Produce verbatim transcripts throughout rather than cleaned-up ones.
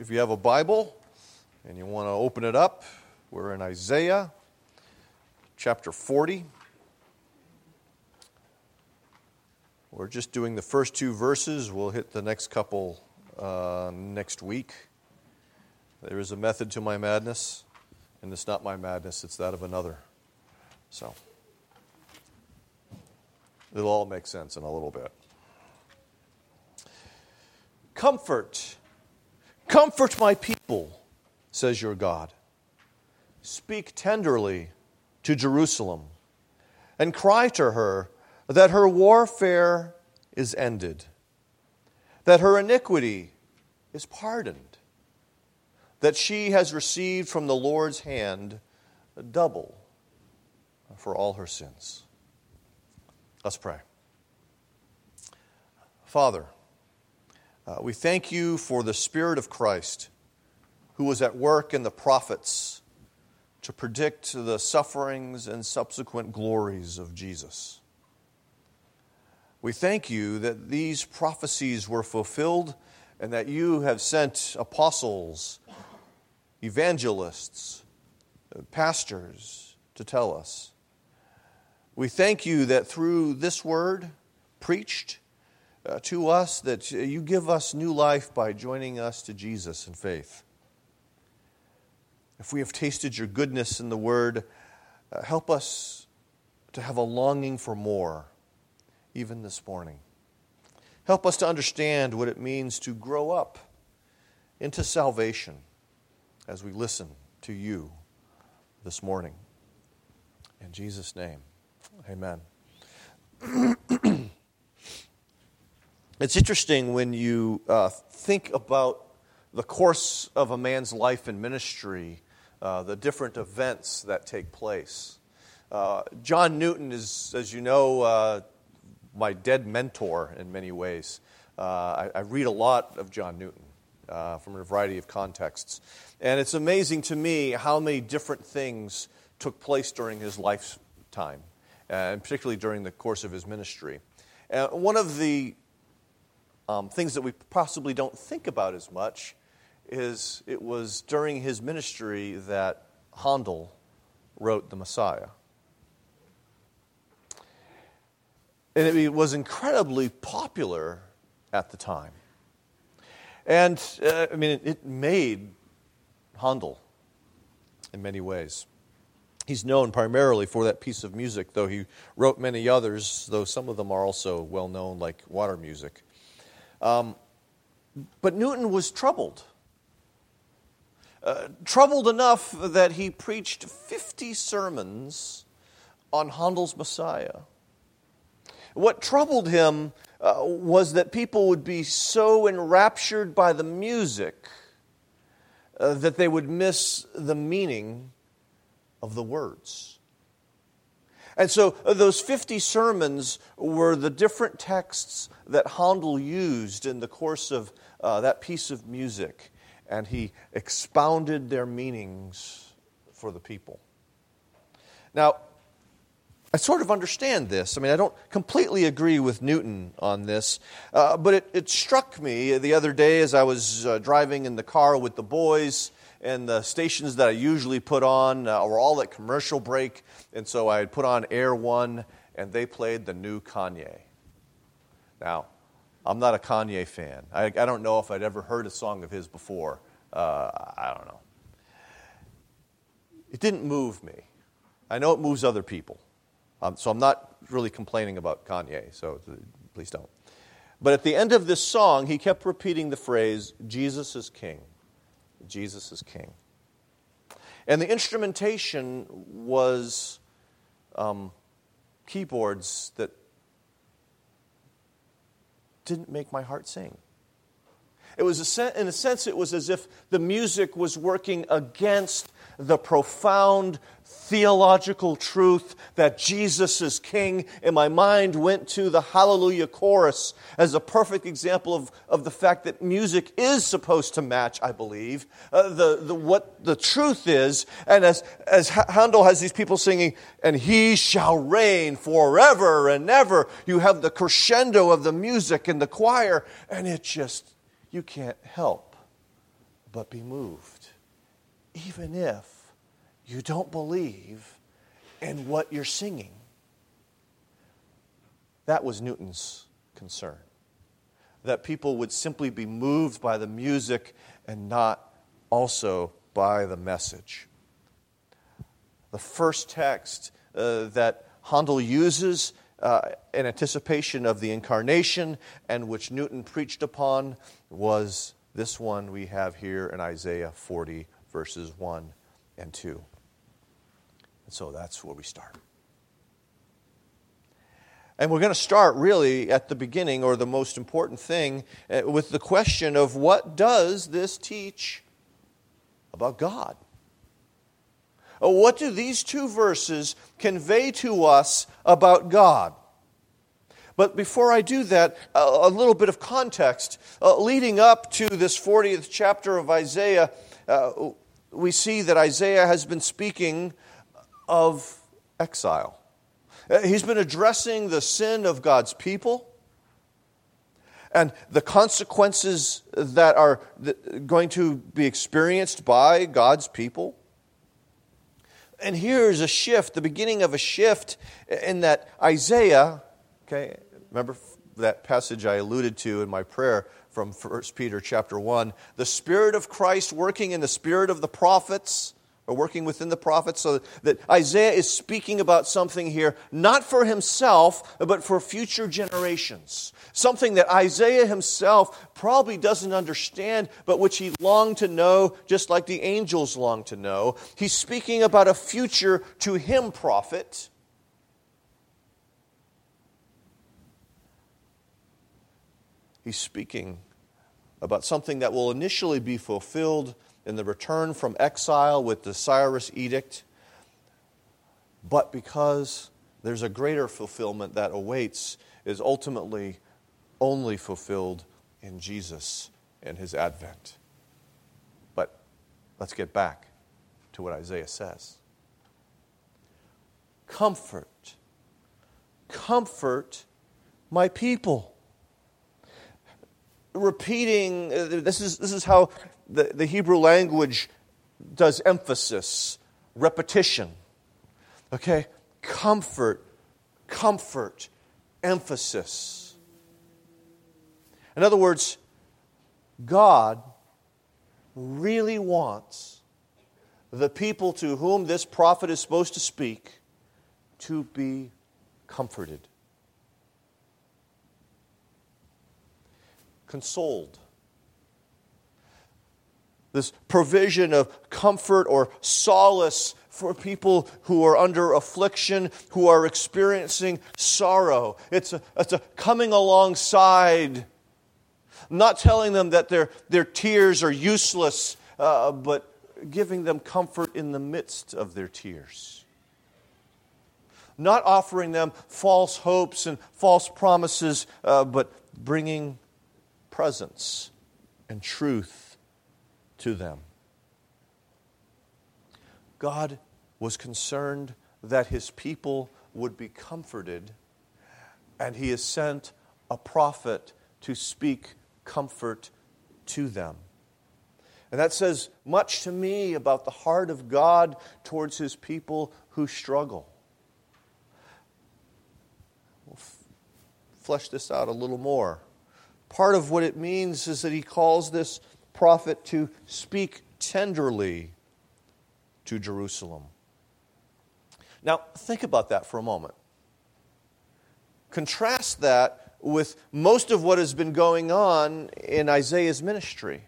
If you have a Bible and you want to open it up, we're in Isaiah chapter forty. We're just doing the first two verses. We'll hit the next couple uh, next week. There is a method to my madness, and it's not my madness, it's that of another. So, it'll all make sense in a little bit. Comfort. Comfort my people, says your God. Speak tenderly to Jerusalem, and cry to her that her warfare is ended, that her iniquity is pardoned, that she has received from the Lord's hand a double for all her sins. Let's pray. Father, Uh, we thank you for the Spirit of Christ who was at work in the prophets to predict the sufferings and subsequent glories of Jesus. We thank you that these prophecies were fulfilled and that you have sent apostles, evangelists, pastors to tell us. We thank you that through this word preached, Uh, to us, that you give us new life by joining us to Jesus in faith. If we have tasted your goodness in the Word, uh, help us to have a longing for more, even this morning. Help us to understand what it means to grow up into salvation as we listen to you this morning. In Jesus' name, amen. It's interesting when you uh, think about the course of a man's life and ministry, uh, the different events that take place. Uh, John Newton is, as you know, uh, my dead mentor in many ways. Uh, I, I read a lot of John Newton uh, from a variety of contexts. And it's amazing to me how many different things took place during his lifetime, uh, and particularly during the course of his ministry. Uh, one of the Um, things that we possibly don't think about as much is it was during his ministry that Handel wrote The Messiah. And it, it was incredibly popular at the time. And, uh, I mean, it, it made Handel in many ways. He's known primarily for that piece of music, though he wrote many others, though some of them are also well known, like water music. Um, but Newton was troubled. Uh, troubled enough that he preached fifty sermons on Handel's Messiah. What troubled him uh, was that people would be so enraptured by the music uh, that they would miss the meaning of the words. And so uh, those fifty sermons were the different texts that Handel used in the course of uh, that piece of music, and he expounded their meanings for the people. Now, I sort of understand this. I mean, I don't completely agree with Newton on this, uh, but it, it struck me the other day as I was uh, driving in the car with the boys, and the stations that I usually put on uh, were all at commercial break, and so I had put on Air One, and they played the new Kanye. Now, I'm not a Kanye fan. I, I don't know if I'd ever heard a song of his before. Uh, I don't know. It didn't move me. I know it moves other people. Um, so I'm not really complaining about Kanye, so please don't. But at the end of this song, he kept repeating the phrase, Jesus is King. Jesus is King. And the instrumentation was um, keyboards that didn't make my heart sing. It was a sen- in a sense, it was as if the music was working against the profound theological truth that Jesus is King. And my mind went to the Hallelujah Chorus as a perfect example of, of the fact that music is supposed to match, I believe, uh, the, the what the truth is. And as, as Handel has these people singing, and he shall reign forever and ever, you have the crescendo of the music and the choir, and it just, you can't help but be moved, even if you don't believe in what you're singing. That was Newton's concern, that people would simply be moved by the music and not also by the message. The first text uh, that Handel uses uh, in anticipation of the Incarnation and which Newton preached upon was this one we have here in Isaiah forty, verses one and two. And so that's where we start. And we're going to start really at the beginning, or the most important thing, with the question of what does this teach about God? What do these two verses convey to us about God? But before I do that, a little bit of context. Uh, leading up to this fortieth chapter of Isaiah, uh, we see that Isaiah has been speaking of exile. He's been addressing the sin of God's people and the consequences that are going to be experienced by God's people. And here's a shift, the beginning of a shift in that Isaiah, okay, remember that passage I alluded to in my prayer from First Peter chapter one, the Spirit of Christ working in the spirit of the prophets, or working within the prophets, so that Isaiah is speaking about something here, not for himself, but for future generations. Something that Isaiah himself probably doesn't understand, but which he longed to know, just like the angels longed to know. He's speaking about a future to him prophet. He's speaking about something that will initially be fulfilled in the return from exile with the Cyrus edict, but because there's a greater fulfillment that awaits, is ultimately only fulfilled in Jesus and his advent. But let's get back to what Isaiah says. Comfort, comfort my people. Repeating, this is this is how the, the Hebrew language does emphasis, repetition. Okay? Comfort, comfort, emphasis. In other words, God really wants the people to whom this prophet is supposed to speak to be comforted. Consoled. This provision of comfort or solace for people who are under affliction, who are experiencing sorrow. It's a, it's a coming alongside, not telling them that their, their tears are useless, uh, but giving them comfort in the midst of their tears. Not offering them false hopes and false promises, uh, but bringing presence and truth to them. God was concerned that his people would be comforted, and he has sent a prophet to speak comfort to them. And that says much to me about the heart of God towards his people who struggle. We'll f- flesh this out a little more. Part of what it means is that he calls this prophet to speak tenderly to Jerusalem. Now, think about that for a moment. Contrast that with most of what has been going on in Isaiah's ministry,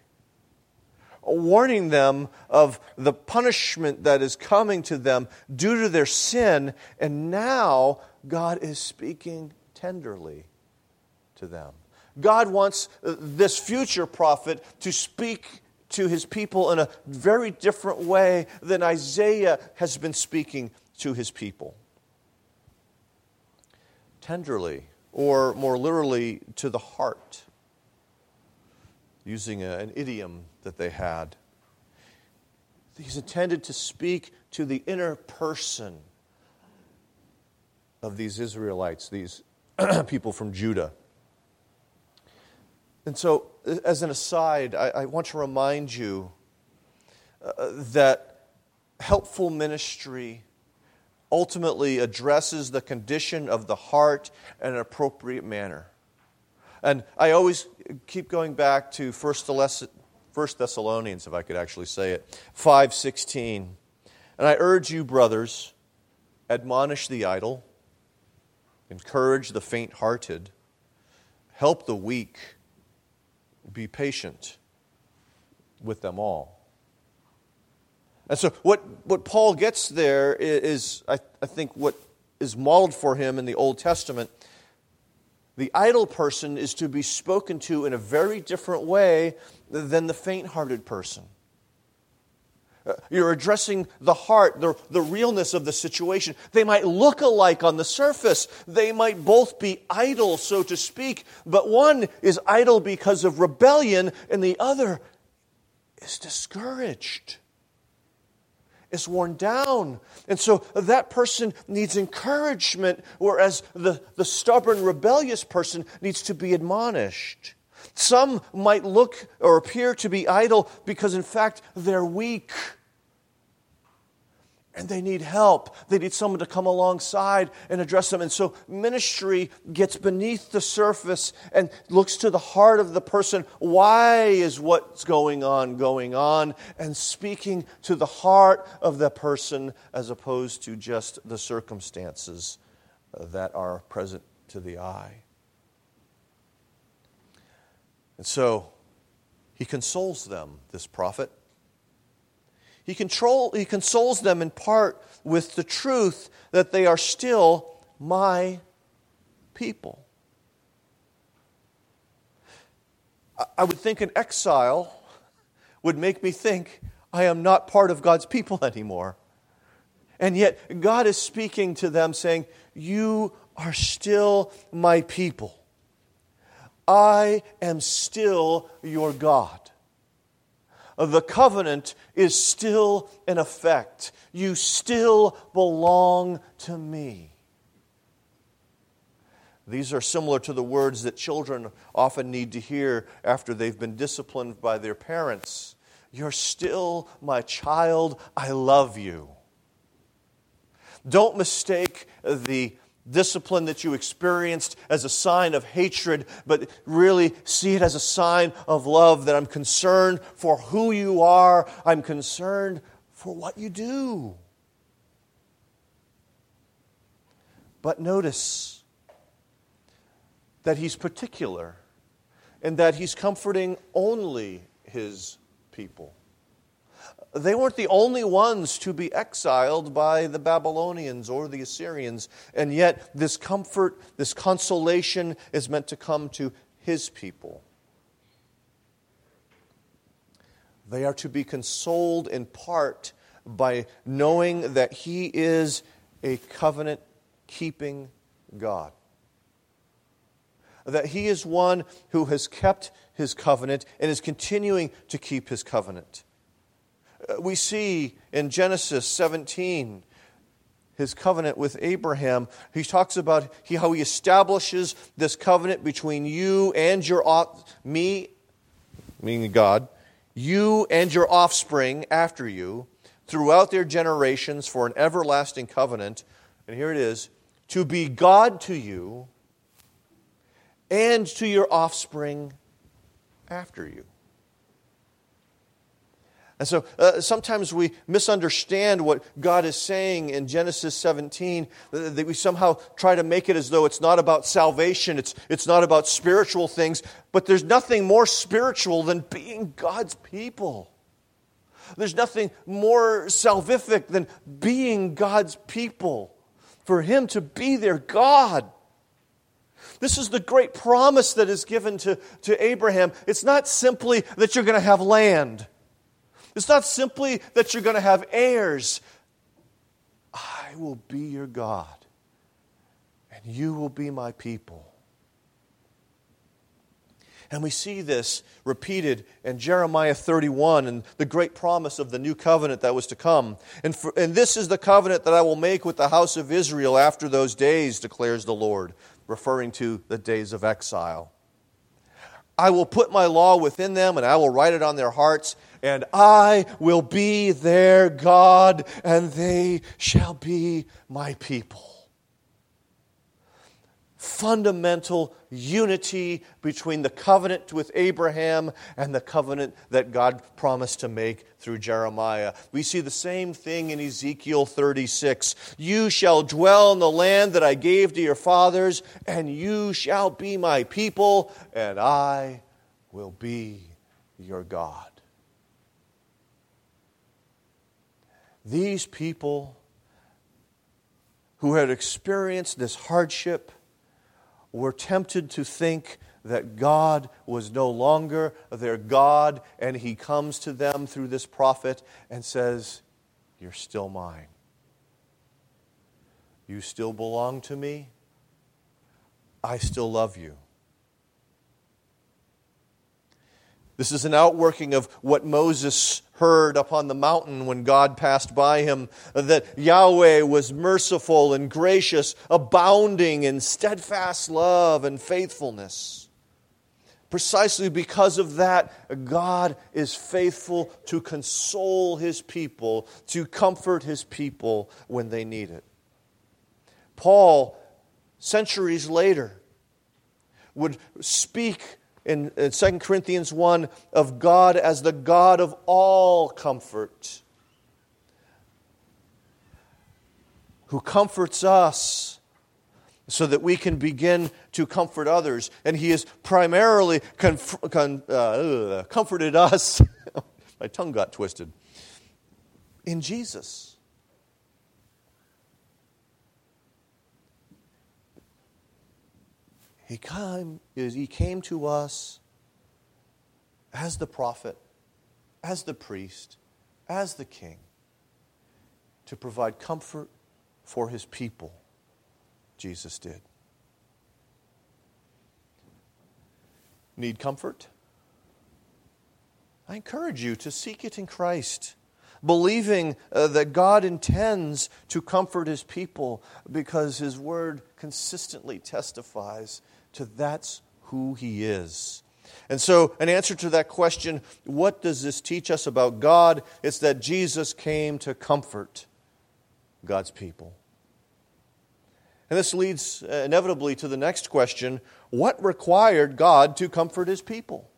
warning them of the punishment that is coming to them due to their sin, and now God is speaking tenderly to them. God wants this future prophet to speak to his people in a very different way than Isaiah has been speaking to his people. Tenderly, or more literally, to the heart, using a, an idiom that they had. He's intended to speak to the inner person of these Israelites, these people from Judah. And so, as an aside, I, I want to remind you uh, that helpful ministry ultimately addresses the condition of the heart in an appropriate manner. And I always keep going back to First Thessalonians, if I could actually say it, five sixteen. And I urge you, brothers, admonish the idle, encourage the faint-hearted, help the weak, be patient with them all. And so what, what Paul gets there is, I, I think, what is modeled for him in the Old Testament. The idle person is to be spoken to in a very different way than the faint-hearted person. You're addressing the heart, the, the realness of the situation. They might look alike on the surface. They might both be idle, so to speak, but one is idle because of rebellion, and the other is discouraged, is worn down. And so that person needs encouragement, whereas the, the stubborn, rebellious person needs to be admonished. Some might look or appear to be idle because, in fact, they're weak. And they need help. They need someone to come alongside and address them. And so ministry gets beneath the surface and looks to the heart of the person. Why is what's going on going on? And speaking to the heart of the person as opposed to just the circumstances that are present to the eye. And so he consoles them, this prophet. He, control, he consoles them in part with the truth that they are still my people. I would think an exile would make me think I am not part of God's people anymore. And yet God is speaking to them saying, you are still my people. I am still your God. The covenant is still in effect. You still belong to me. These are similar to the words that children often need to hear after they've been disciplined by their parents. You're still my child. I love you. Don't mistake the discipline that you experienced as a sign of hatred, but really see it as a sign of love, that I'm concerned for who you are. I'm concerned for what you do. But notice that he's particular and that he's comforting only his people. They weren't the only ones to be exiled by the Babylonians or the Assyrians, and yet this comfort, this consolation is meant to come to his people. They are to be consoled in part by knowing that he is a covenant-keeping God, that he is one who has kept his covenant and is continuing to keep his covenant. We see in Genesis seventeen, his covenant with Abraham. He talks about how he establishes this covenant between you and your off, me, meaning God, you and your offspring after you, throughout their generations for an everlasting covenant. And here it is, to be God to you and to your offspring after you. And so uh, sometimes we misunderstand what God is saying in Genesis seventeen, that we somehow try to make it as though it's not about salvation, it's, it's not about spiritual things, but there's nothing more spiritual than being God's people. There's nothing more salvific than being God's people, for Him to be their God. This is the great promise that is given to, to Abraham. It's not simply that you're going to have land. It's not simply that you're going to have heirs. I will be your God, and you will be my people. And we see this repeated in Jeremiah thirty-one and the great promise of the new covenant that was to come. And, for, and this is the covenant that I will make with the house of Israel after those days, declares the Lord, referring to the days of exile. I will put my law within them, and I will write it on their hearts, and I will be their God, and they shall be my people. Fundamental unity between the covenant with Abraham and the covenant that God promised to make through Jeremiah. We see the same thing in Ezekiel thirty-six. You shall dwell in the land that I gave to your fathers, and you shall be my people, and I will be your God. These people who had experienced this hardship were tempted to think that God was no longer their God, and He comes to them through this prophet and says, you're still mine. You still belong to me. I still love you. This is an outworking of what Moses heard upon the mountain when God passed by him, that Yahweh was merciful and gracious, abounding in steadfast love and faithfulness. Precisely because of that, God is faithful to console His people, to comfort His people when they need it. Paul, centuries later, would speak in Second Corinthians one, of God as the God of all comfort, who comforts us so that we can begin to comfort others. And He has primarily conf- con- uh, comforted us, my tongue got twisted, in Jesus. He came, he came to us as the prophet, as the priest, as the king, to provide comfort for His people. Jesus did. Need comfort? I encourage you to seek it in Christ, believing uh, that God intends to comfort His people because His Word consistently testifies to that's who He is. And so an answer to that question, what does this teach us about God? It's that Jesus came to comfort God's people. And this leads inevitably to the next question, what required God to comfort His people?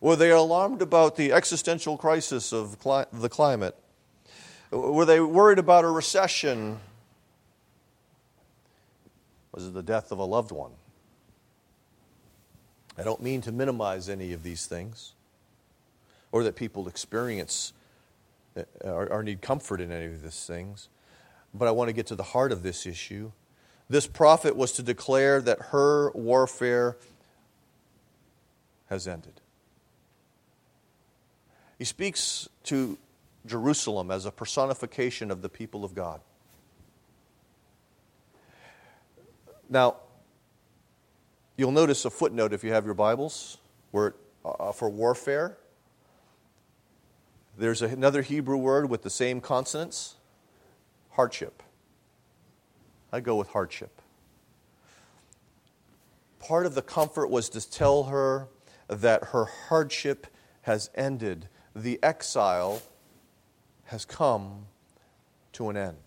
Were they alarmed about the existential crisis of cli- the climate? Were they worried about a recession? Was it the death of a loved one? I don't mean to minimize any of these things, or that people experience or, or need comfort in any of these things, but I want to get to the heart of this issue. This prophet was to declare that her warfare has ended. He speaks to Jerusalem as a personification of the people of God. Now, you'll notice a footnote if you have your Bibles, where uh, for warfare. There's another Hebrew word with the same consonants, hardship. I go with hardship. Part of the comfort was to tell her that her hardship has ended. The exile has come to an end.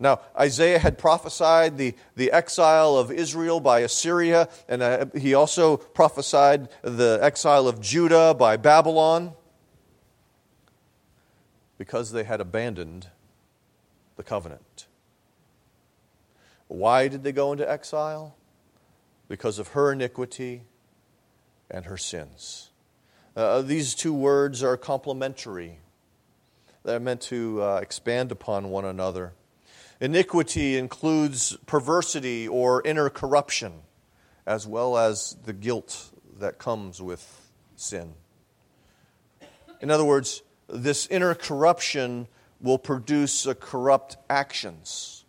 Now, Isaiah had prophesied the, the exile of Israel by Assyria, and uh, he also prophesied the exile of Judah by Babylon because they had abandoned the covenant. Why did they go into exile? Because of her iniquity and her sins. Uh, these two words are complementary. They're meant to uh, expand upon one another. Iniquity includes perversity or inner corruption, as well as the guilt that comes with sin. In other words, this inner corruption will produce corrupt actions,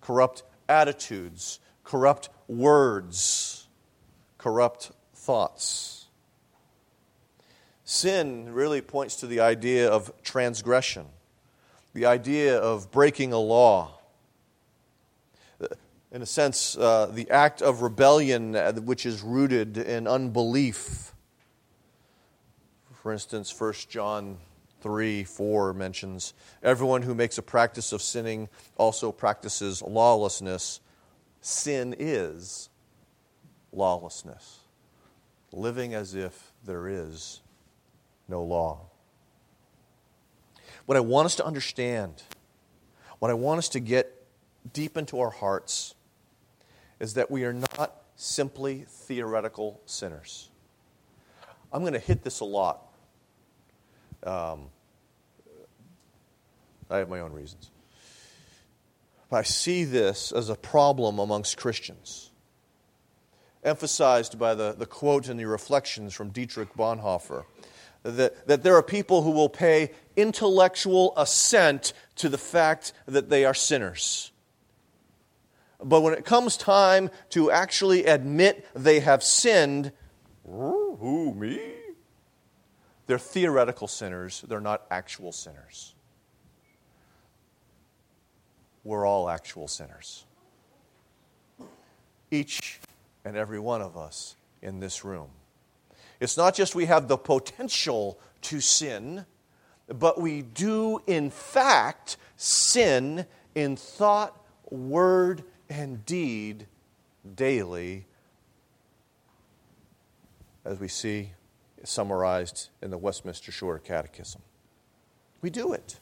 corrupt attitudes, corrupt words, corrupt thoughts. Sin really points to the idea of transgression, the idea of breaking a law. in a sense, uh, the act of rebellion which is rooted in unbelief. For instance, First John three, four mentions, everyone who makes a practice of sinning also practices lawlessness. Sin is lawlessness, living as if there is no law. What I want us to understand, what I want us to get deep into our hearts, is that we are not simply theoretical sinners. I'm going to hit this a lot. Um, I have my own reasons. But I see this as a problem amongst Christians, emphasized by the, the quote in the reflections from Dietrich Bonhoeffer, that, that there are people who will pay intellectual assent to the fact that they are sinners. But when it comes time to actually admit they have sinned, ooh, who, me? They're theoretical sinners. They're not actual sinners. We're all actual sinners. Each and every one of us in this room. It's not just we have the potential to sin, but we do in fact sin in thought, word, and deed daily, as we see summarized in the Westminster Shorter Catechism. We do it.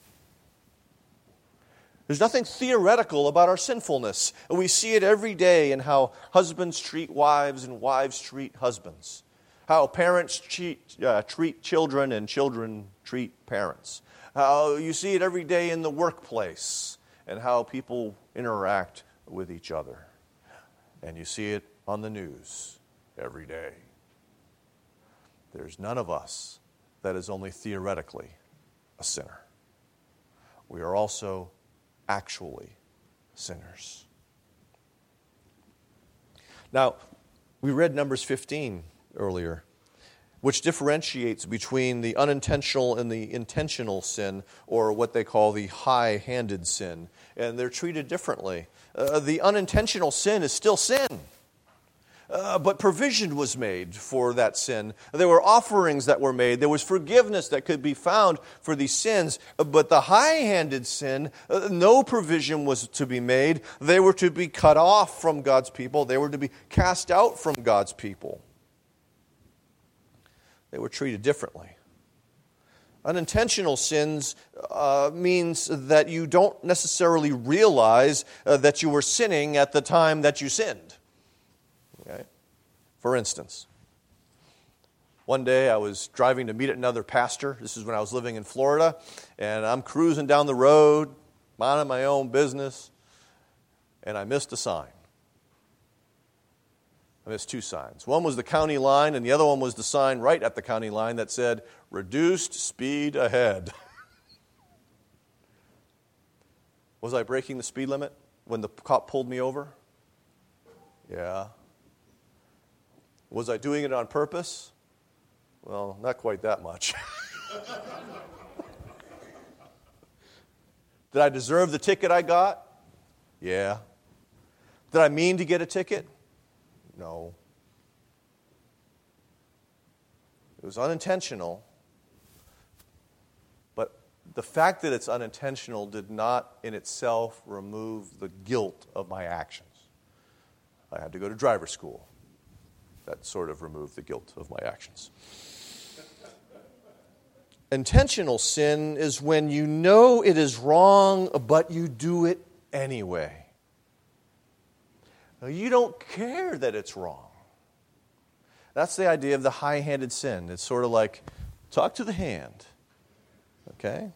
There's nothing theoretical about our sinfulness. We see it every day in how husbands treat wives and wives treat husbands, how parents cheat, uh, treat children and children treat parents. How you see it every day in the workplace and how people interact with each other. And you see it on the news every day. There's none of us that is only theoretically a sinner. We are also actually sinners. Now, we read Numbers fifteen earlier, which differentiates between the unintentional and the intentional sin, or what they call the high-handed sin, and they're treated differently. Uh, the unintentional sin is still sin. Uh, but provision was made for that sin. There were offerings that were made. There was forgiveness that could be found for these sins. But the high-handed sin, uh, no provision was to be made. They were to be cut off from God's people. They were to be cast out from God's people. They were treated differently. Unintentional sins uh, means that you don't necessarily realize uh, that you were sinning at the time that you sinned. Okay. For instance, one day I was driving to meet another pastor. This is when I was living in Florida, and I'm cruising down the road, minding my own business, and I missed a sign. I missed two signs. One was the county line, and the other one was the sign right at the county line that said, reduced speed ahead. Was I breaking the speed limit when the cop pulled me over? Yeah. Was I doing it on purpose? Well, not quite that much. Did I deserve the ticket I got? Yeah. Did I mean to get a ticket? No. It was unintentional. But the fact that it's unintentional did not in itself remove the guilt of my actions. I had to go to driver's school. That sort of removed the guilt of my actions. Intentional sin is when you know it is wrong, but you do it anyway. Now, you don't care that it's wrong. That's the idea of the high-handed sin. It's sort of like, talk to the hand. Okay?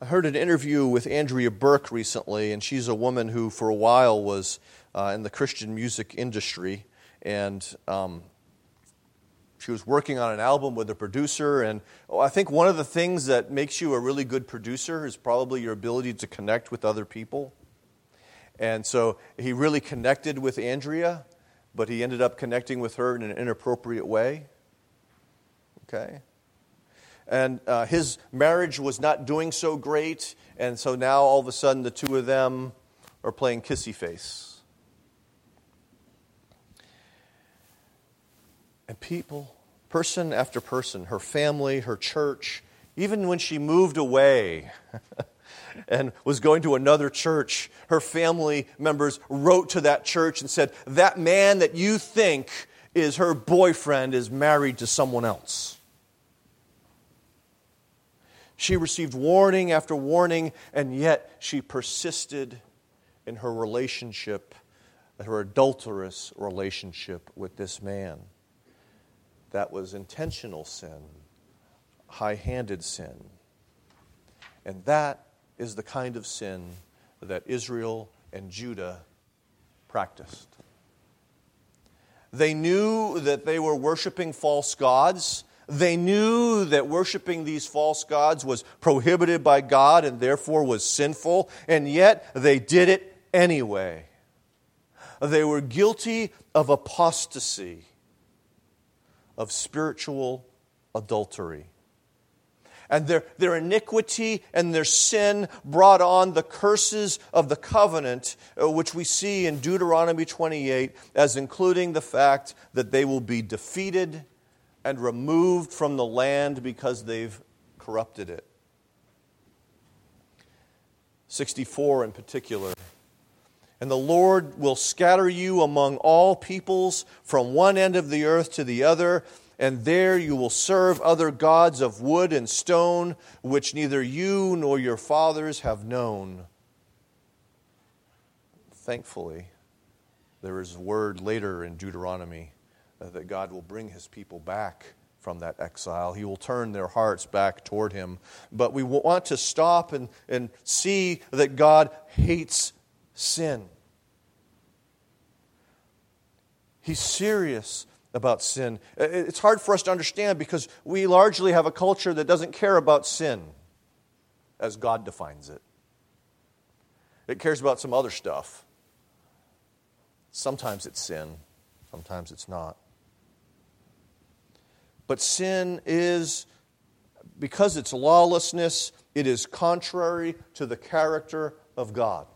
I heard an interview with Andrea Burke recently, and she's a woman who for a while was Uh, in the Christian music industry, and um, she was working on an album with a producer, and oh, I think one of the things that makes you a really good producer is probably your ability to connect with other people. And so he really connected with Andrea, but he ended up connecting with her in an inappropriate way. Okay? And uh, his marriage was not doing so great, and so now all of a sudden the two of them or playing kissy face. And people, person after person, her family, her church, even when she moved away and was going to another church, her family members wrote to that church and said, that man that you think is her boyfriend is married to someone else. She received warning after warning, and yet she persisted in her relationship, her adulterous relationship with this man. That was intentional sin, high-handed sin. And that is the kind of sin that Israel and Judah practiced. They knew that they were worshiping false gods. They knew that worshiping these false gods was prohibited by God and therefore was sinful, and yet they did it anyway. They were guilty of apostasy, of spiritual adultery. And their, their iniquity and their sin brought on the curses of the covenant, which we see in Deuteronomy twenty-eight as including the fact that they will be defeated and removed from the land because they've corrupted it. sixty-four in particular. And the Lord will scatter you among all peoples from one end of the earth to the other, and there you will serve other gods of wood and stone, which neither you nor your fathers have known. Thankfully, there is a word later in Deuteronomy that God will bring His people back from that exile. He will turn their hearts back toward Him. But we want to stop and, and see that God hates sin. He's serious about sin. It's hard for us to understand because we largely have a culture that doesn't care about sin as God defines it. It cares about some other stuff. Sometimes it's sin, sometimes it's not. But sin is, because it's lawlessness, it is contrary to the character of God.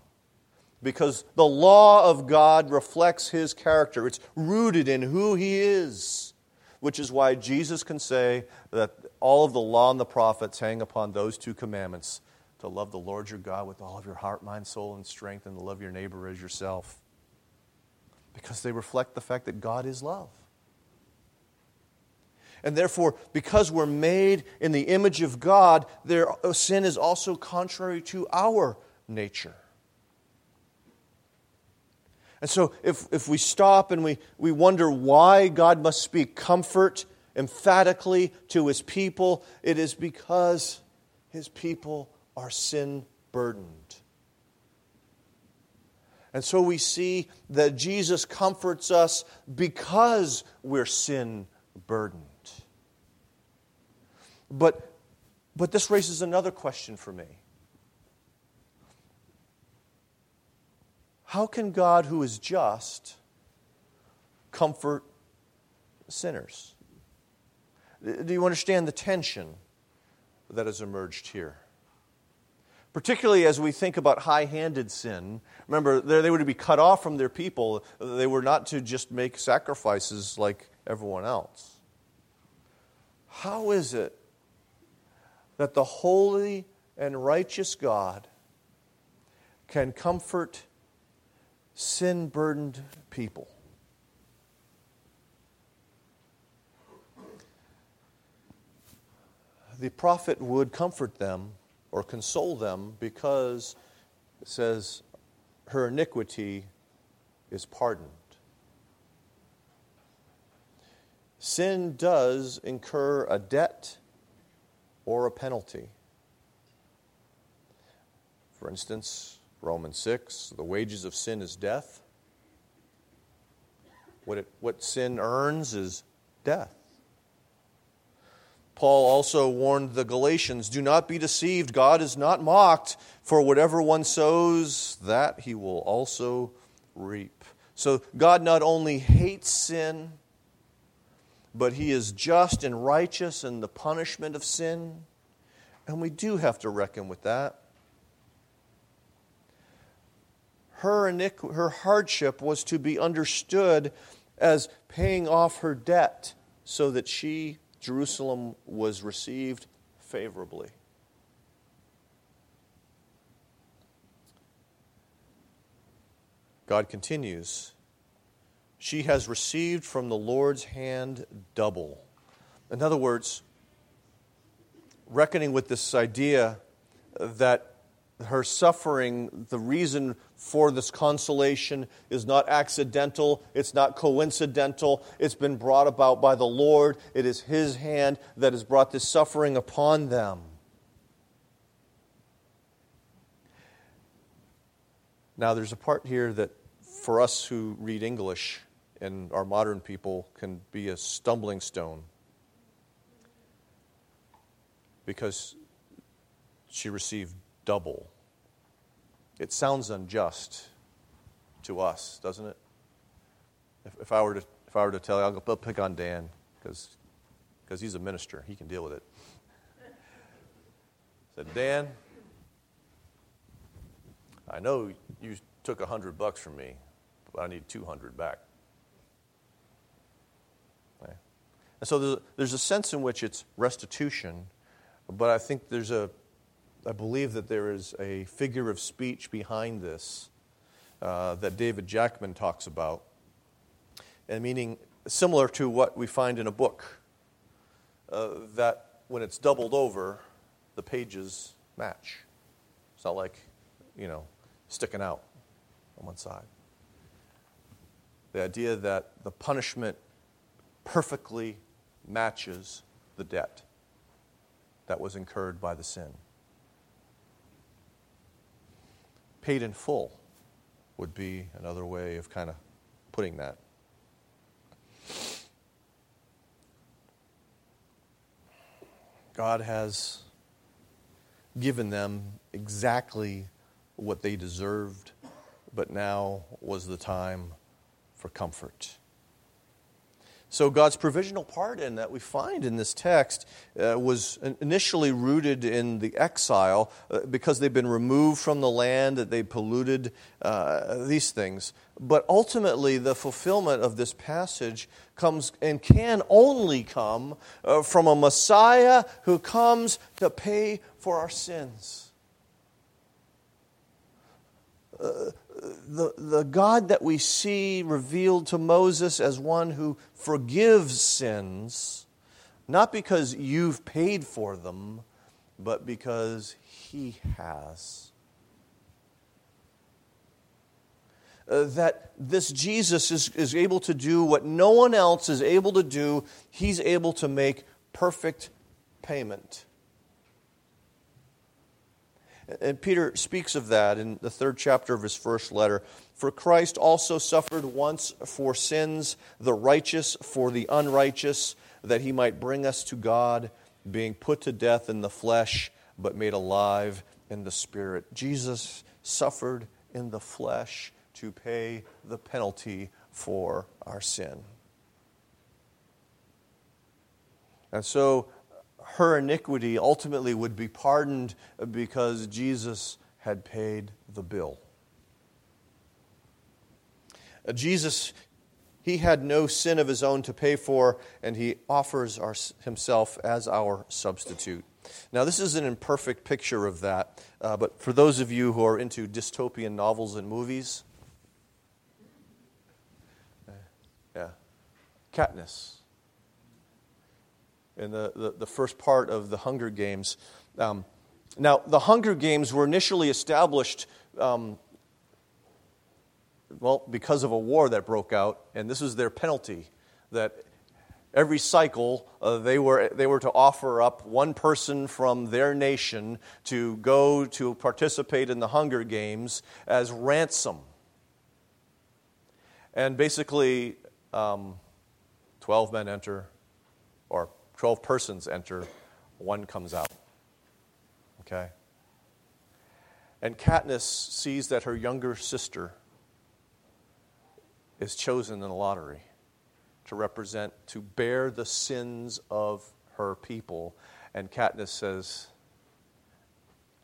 Because the law of God reflects His character. It's rooted in who He is, which is why Jesus can say that all of the law and the prophets hang upon those two commandments, to love the Lord your God with all of your heart, mind, soul, and strength, and to love your neighbor as yourself. Because they reflect the fact that God is love. And therefore, because we're made in the image of God, their sin is also contrary to our nature. And so if, if we stop and we, we wonder why God must speak comfort emphatically to His people, it is because His people are sin-burdened. And so we see that Jesus comforts us because we're sin-burdened. But, but this raises another question for me. How can God, who is just, comfort sinners? Do you understand the tension that has emerged here? Particularly as we think about high-handed sin. Remember, they were to be cut off from their people. They were not to just make sacrifices like everyone else. How is it that the holy and righteous God can comfort sin-burdened people? The prophet would comfort them or console them because it says her iniquity is pardoned. Sin does incur a debt or a penalty. For instance, Romans six, the wages of sin is death. What, it, what sin earns is death. Paul also warned the Galatians, do not be deceived, God is not mocked, for whatever one sows, that he will also reap. So God not only hates sin, but He is just and righteous in the punishment of sin, and we do have to reckon with that. her iniqu- her hardship was to be understood as paying off her debt so that she, Jerusalem, was received favorably. God continues, she has received from the Lord's hand double. In other words, reckoning with this idea that her suffering, the reason for this consolation is not accidental, it's not coincidental, it's been brought about by the Lord, it is His hand that has brought this suffering upon them. Now there's a part here that for us who read English and our modern people can be a stumbling stone, because she received double. It sounds unjust to us, doesn't it? If, if I were to, if I were to tell you, I'll go pick on Dan because because he's a minister, he can deal with it. I said, Dan, I know you took a hundred bucks from me, but I need two hundred back. Okay. And so there's a, there's a sense in which it's restitution, but I think there's a I believe that there is a figure of speech behind this uh, that David Jackman talks about, and meaning similar to what we find in a book, uh, that when it's doubled over, the pages match. It's not like, you know, sticking out on one side. The idea that the punishment perfectly matches the debt that was incurred by the sin. Paid in full would be another way of kind of putting that. God has given them exactly what they deserved, but now was the time for comfort. So God's provisional pardon that we find in this text uh, was initially rooted in the exile uh, because they've been removed from the land, that they polluted, uh, these things. But ultimately, the fulfillment of this passage comes and can only come uh, from a Messiah who comes to pay for our sins. Uh, The, the God that we see revealed to Moses as one who forgives sins, not because you've paid for them, but because He has. Uh, that this Jesus is, is able to do what no one else is able to do. He's able to make perfect payment. And Peter speaks of that in the third chapter of his first letter. For Christ also suffered once for sins, the righteous for the unrighteous, that He might bring us to God, being put to death in the flesh, but made alive in the Spirit. Jesus suffered in the flesh to pay the penalty for our sin. And so her iniquity ultimately would be pardoned because Jesus had paid the bill. Jesus, He had no sin of His own to pay for, and He offers our, Himself as our substitute. Now, this is an imperfect picture of that, uh, but for those of you who are into dystopian novels and movies, uh, yeah, Katniss. In the, the, the first part of the Hunger Games. Um, now, the Hunger Games were initially established, um, well, because of a war that broke out, and this was their penalty, that every cycle uh, they were they were to offer up one person from their nation to go to participate in the Hunger Games as ransom. And basically, um, twelve men enter, or twelve persons enter, one comes out. Okay? And Katniss sees that her younger sister is chosen in the lottery to represent, to bear the sins of her people. And Katniss says,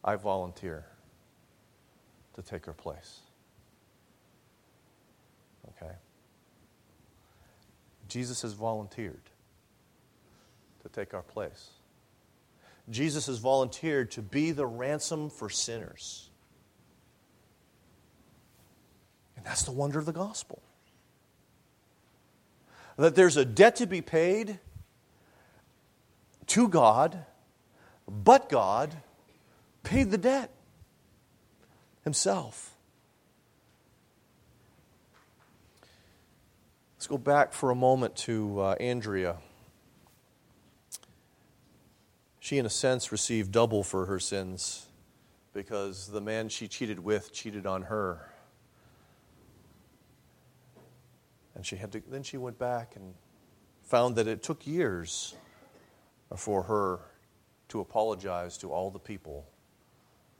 I volunteer to take her place. Okay? Jesus has volunteered to take our place. Jesus has volunteered to be the ransom for sinners. And that's the wonder of the gospel. That there's a debt to be paid to God, but God paid the debt himself. Let's go back for a moment to uh, Andrea. She, in a sense, received double for her sins because the man she cheated with cheated on her. And she had to. Then she went back and found that it took years for her to apologize to all the people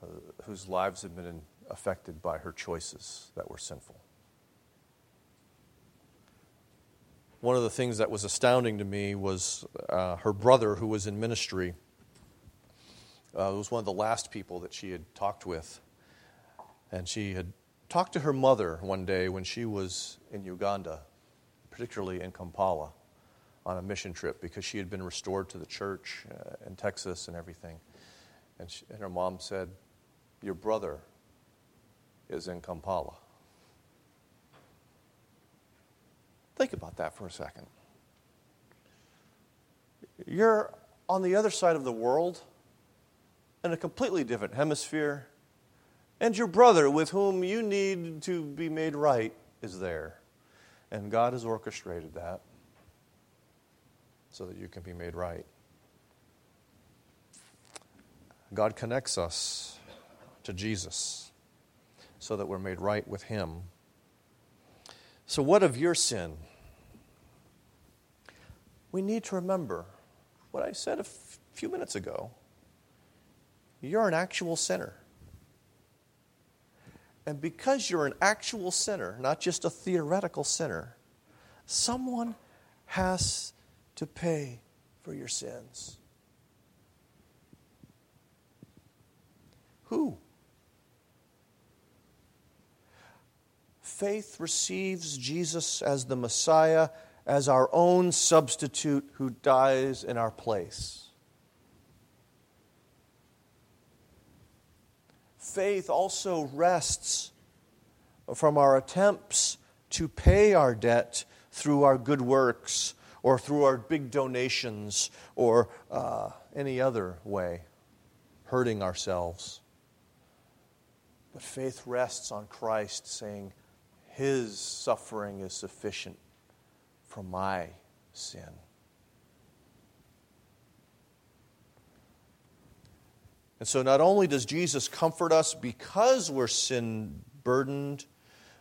uh, whose lives had been affected by her choices that were sinful. One of the things that was astounding to me was uh, her brother, who was in ministry, uh, was one of the last people that she had talked with. And she had talked to her mother one day when she was in Uganda, particularly in Kampala, on a mission trip, because she had been restored to the church uh, in Texas and everything. And, she, and her mom said, "Your brother is in Kampala." Think about that for a second. You're on the other side of the world, in a completely different hemisphere, and your brother with whom you need to be made right is there. And God has orchestrated that so that you can be made right. God connects us to Jesus so that we're made right with him. So what of your sin? We need to remember what I said a f- few minutes ago. You're an actual sinner. And because you're an actual sinner, not just a theoretical sinner, someone has to pay for your sins. Who? Faith receives Jesus as the Messiah, as our own substitute who dies in our place. Faith also rests from our attempts to pay our debt through our good works or through our big donations or uh, any other way, hurting ourselves. But faith rests on Christ saying, his suffering is sufficient for my sin. And so not only does Jesus comfort us because we're sin burdened,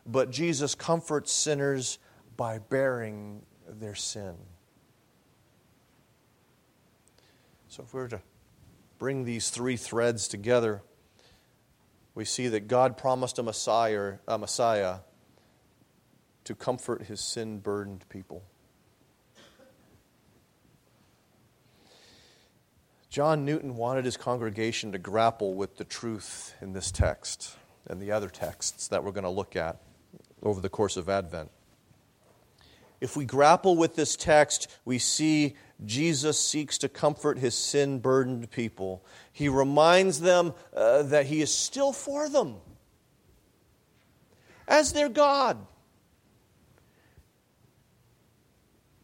but Jesus comforts sinners by bearing their sin. So if we were to bring these three threads together, we see that God promised a Messiah, a Messiah, to comfort his sin-burdened people. John Newton wanted his congregation to grapple with the truth in this text and the other texts that we're going to look at over the course of Advent. If we grapple with this text, we see Jesus seeks to comfort his sin-burdened people. He reminds them uh, that he is still for them as their God.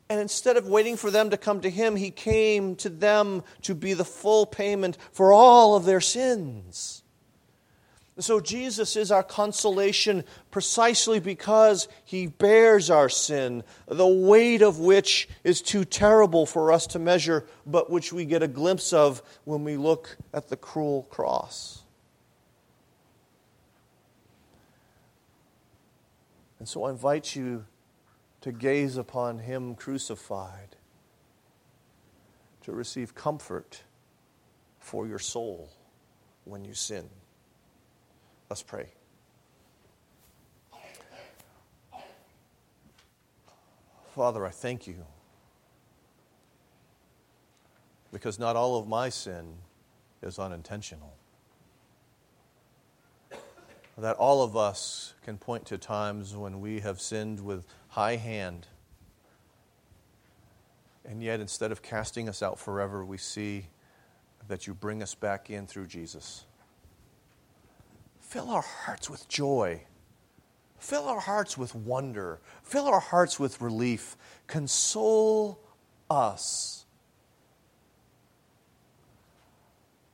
And instead of waiting for them to come to him, he came to them to be the full payment for all of their sins. And so Jesus is our consolation precisely because he bears our sin, the weight of which is too terrible for us to measure, but which we get a glimpse of when we look at the cruel cross. And so I invite you to gaze upon him crucified, to receive comfort for your soul when you sin. Let's pray. Father, I thank you because not all of my sin is unintentional. that all of us can point to times when we have sinned with high hand. And yet, instead of casting us out forever, we see that you bring us back in through Jesus. Fill our hearts with joy. Fill our hearts with wonder. Fill our hearts with relief. Console us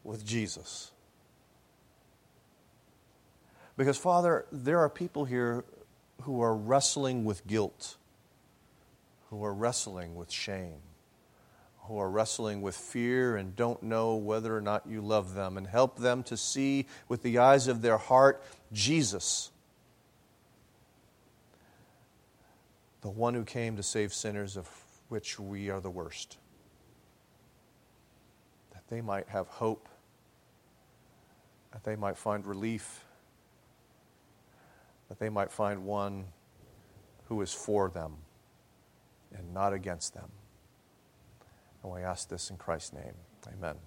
with Jesus. Because, Father, there are people here who are wrestling with guilt, who are wrestling with shame, who are wrestling with fear and don't know whether or not you love them. And help them to see with the eyes of their heart Jesus, the one who came to save sinners, of which we are the worst, that they might have hope, that they might find relief, that they might find one who is for them and not against them. And we ask this in Christ's name. Amen.